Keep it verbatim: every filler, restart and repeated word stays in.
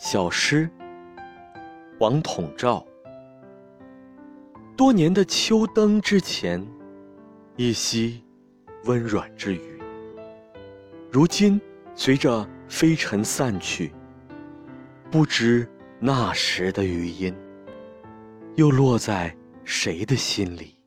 小诗，王统照。多年的秋灯之前，一夕温软之语，如今随着飞尘散去，不知那时的余音又落在谁的心里。